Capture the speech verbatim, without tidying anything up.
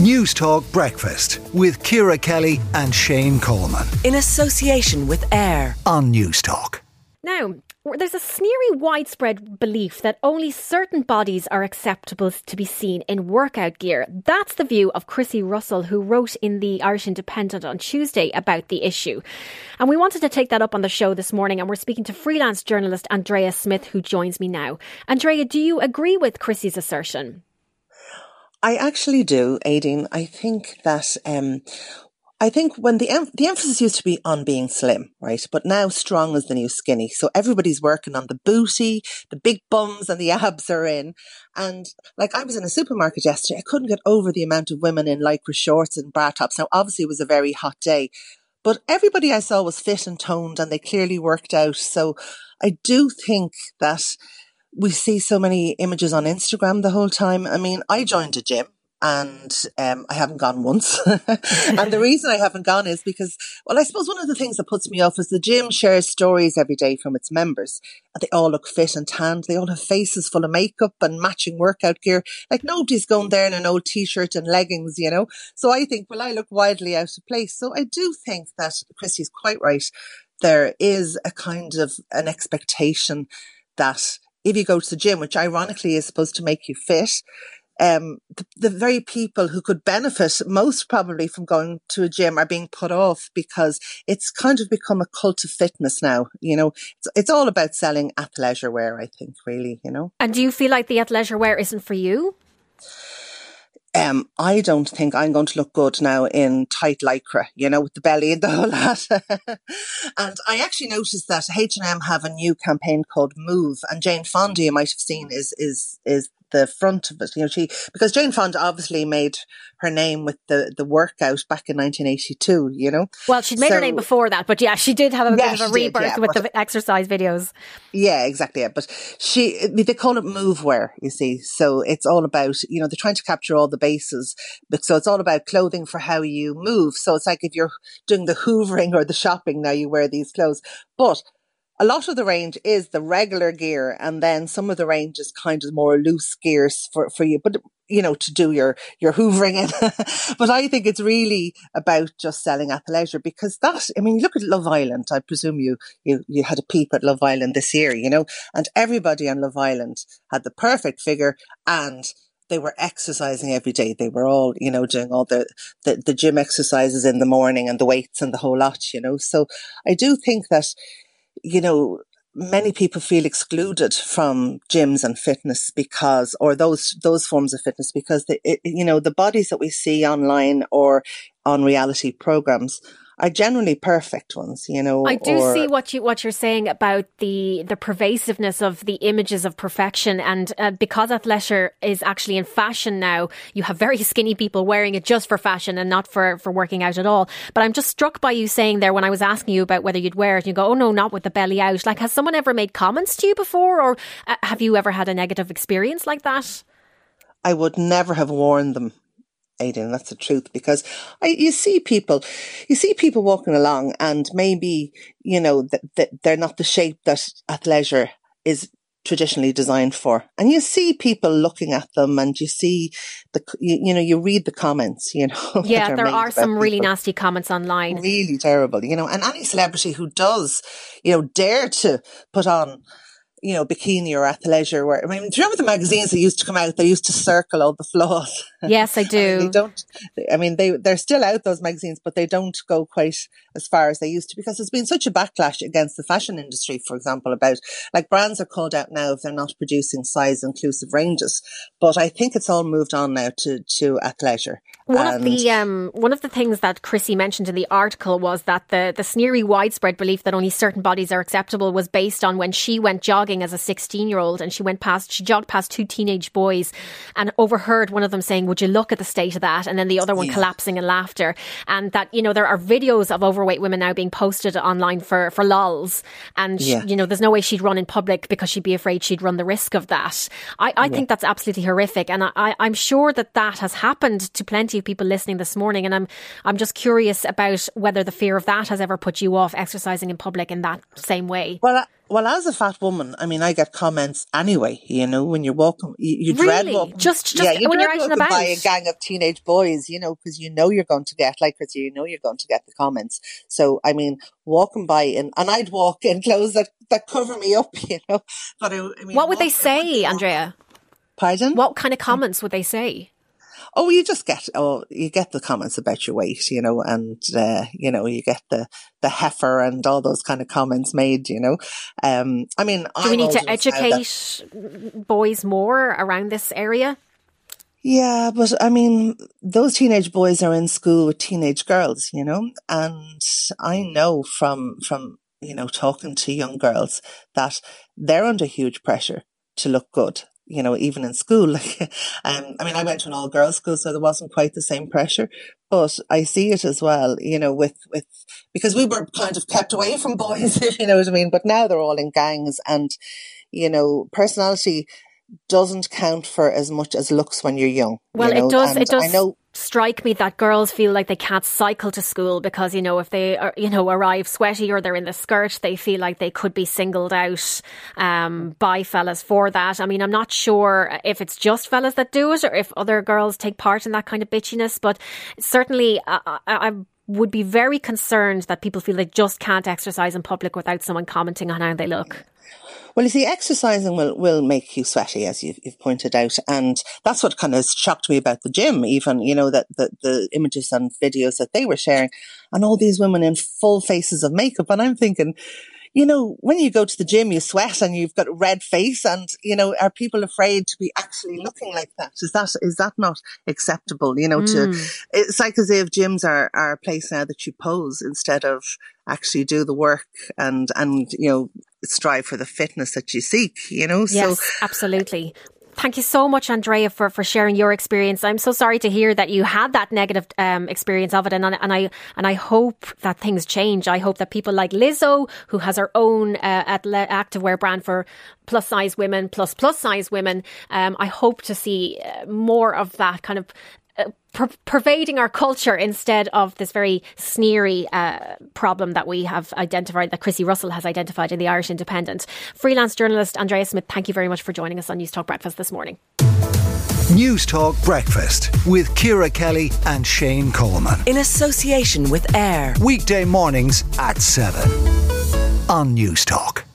News Talk Breakfast with Ciara Kelly and Shane Coleman. In association with AIR on News Talk. Now, there's a sneery widespread belief that only certain bodies are acceptable to be seen in workout gear. That's the view of Chrissy Russell, who wrote in the Irish Independent on Tuesday about the issue. And we wanted to take that up on the show this morning, and we're speaking to freelance journalist Andrea Smith, who joins me now. Andrea, do you agree with Chrissy's assertion? I actually do, Aideen. I think that... Um, I think when the em- the emphasis used to be on being slim, right? But now strong is the new skinny. So everybody's working on the booty, the big bums and the abs are in. And like, I was in a supermarket yesterday. I couldn't get over the amount of women in lycra shorts and bra tops. Now, obviously it was a very hot day, but everybody I saw was fit and toned and they clearly worked out. So I do think that we see so many images on Instagram the whole time. I mean, I joined a gym. And um, I haven't gone once. And the reason I haven't gone is because, well, I suppose one of the things that puts me off is the gym shares stories every day from its members. They all look fit and tanned. They all have faces full of makeup and matching workout gear. Like, nobody's going there in an old T-shirt and leggings, you know. So I think, well, I look wildly out of place. So I do think that Chrissy's quite right. There is a kind of an expectation that if you go to the gym, which ironically is supposed to make you fit, Um, the, the very people who could benefit most probably from going to a gym are being put off because it's kind of become a cult of fitness now. You know, it's, it's all about selling athleisure wear, I think, really, you know. And do you feel like the athleisure wear isn't for you? Um, I don't think I'm going to look good now in tight lycra, you know, with the belly and the whole lot. And I actually noticed that H and M have a new campaign called Move, and Jane Fonda, you might have seen, is is is the front of it, you know, she, because Jane Fonda obviously made her name with the, the workout back in nineteen eighty-two, you know. Well, she'd made so, her name before that, but yeah, she did have a yeah, bit of a rebirth did, yeah, with but, the exercise videos. Yeah, exactly. Yeah. But she, they call it move wear, you see. So it's all about, you know, they're trying to capture all the bases. But so it's all about clothing for how you move. So it's like if you're doing the hoovering or the shopping, now you wear these clothes. But a lot of the range is the regular gear, and then some of the range is kind of more loose gears for, for you, but, you know, to do your, your hoovering in. But I think it's really about just selling athleisure, because that, I mean, look at Love Island. I presume you, you, you had a peep at Love Island this year, you know, and everybody on Love Island had the perfect figure and they were exercising every day. They were all, you know, doing all the, the, the gym exercises in the morning and the weights and the whole lot, you know. So I do think that, you know, many people feel excluded from gyms and fitness because, or those those forms of fitness, because the it, you know the bodies that we see online or on reality programs are generally perfect ones. You know, I do or, see what you what you're saying about the the pervasiveness of the images of perfection, and uh, because athleisure is actually in fashion now, you have very skinny people wearing it just for fashion and not for for working out at all. But I'm just struck by you saying there when I was asking you about whether you'd wear it, you go, "Oh no, not with the belly out." Like, has someone ever made comments to you before, or uh, have you ever had a negative experience like that? I would never have worn them, Aidan, that's the truth, because I, you see people, you see people walking along, and maybe, you know, that th- they're not the shape that athleisure is traditionally designed for. And you see people looking at them, and you see the, you, you know, you read the comments, you know. Yeah, there are some people. Really nasty comments online. Really terrible, you know, and any celebrity who does, you know, dare to put on, you know, bikini or athleisure wear. I mean, do you remember the magazines that used to come out? They used to circle all the flaws. Yes, I do. I mean, they don't, I mean, they, they're still out, those magazines, but they don't go quite as far as they used to, because there's been such a backlash against the fashion industry, for example, about, like, brands are called out now if they're not producing size inclusive ranges. But I think it's all moved on now to, to athleisure. One and of the um, one of the things that Chrissy mentioned in the article was that the, the sneery widespread belief that only certain bodies are acceptable was based on when she went jogging as a sixteen-year-old, and she went past, she jogged past two teenage boys and overheard one of them saying, "Would you look at the state of that?" And then the other one yeah. collapsing in laughter. And that, you know, there are videos of overweight women now being posted online for, for lols. And, yeah. she, you know, there's no way she'd run in public because she'd be afraid she'd run the risk of that. I, I yeah. think that's absolutely horrific. And I, I, I'm sure that that has happened to plenty of people listening this morning. And I'm, I'm just curious about whether the fear of that has ever put you off exercising in public in that same way. Well, I- Well, as a fat woman, I mean, I get comments anyway, you know, when you're walking, you, you really? dread walking. Just, just yeah, you when dread you're out and about. By a gang of teenage boys, you know, because you know you're going to get, like Chrissy, you know you're going to get the comments. So, I mean, walking by, in, and I'd walk in clothes that, that cover me up, you know. But I, I mean, what would they say, Andrea? Pardon? What kind of comments would they say? Oh, you just get, oh, you get the comments about your weight, you know, and, uh, you know, you get the, the heifer and all those kind of comments made, you know. Um, I mean, do I'm we need to educate boys more around this area? Yeah, but I mean, those teenage boys are in school with teenage girls, you know, and I know from, from, you know, talking to young girls that they're under huge pressure to look good. You know, even in school, like, um, I mean, I went to an all girls school, so there wasn't quite the same pressure, but I see it as well, you know, with, with, because we were kind of kept away from boys, if you know what I mean, but now they're all in gangs and, you know, personality doesn't count for as much as looks when you're young. Well, you know? it does, and it does. I know, strike me that girls feel like they can't cycle to school because, you know, if they are, you know, arrive sweaty or they're in the skirt, they feel like they could be singled out um, by fellas for that. I mean, I'm not sure if it's just fellas that do it or if other girls take part in that kind of bitchiness, but certainly I, I, I would be very concerned that people feel they just can't exercise in public without someone commenting on how they look. Well, you see, exercising will, will make you sweaty, as you've, you've pointed out. And that's what kind of shocked me about the gym, even, you know, that the, the images and videos that they were sharing and all these women in full faces of makeup. And I'm thinking, you know, when you go to the gym, you sweat and you've got a red face and, you know, are people afraid to be actually looking like that? Is that, is that not acceptable? You know, mm. to, it's like as if gyms are, are a place now that you pose instead of actually do the work and, and, you know, strive for the fitness that you seek, you know? Yes, so, absolutely. Thank you so much, Andrea, for, for sharing your experience. I'm so sorry to hear that you had that negative um, experience of it. And, and I and I hope that things change. I hope that people like Lizzo, who has her own uh, atle- activewear brand for plus size women, plus plus size women, um, I hope to see more of that kind of Per- pervading our culture instead of this very sneery uh, problem that we have identified, that Chrissy Russell has identified in the Irish Independent. Freelance journalist Andrea Smith, thank you very much for joining us on News Talk Breakfast this morning. News Talk Breakfast with Ciara Kelly and Shane Coleman. In association with AIR. Weekday mornings at seven on News Talk.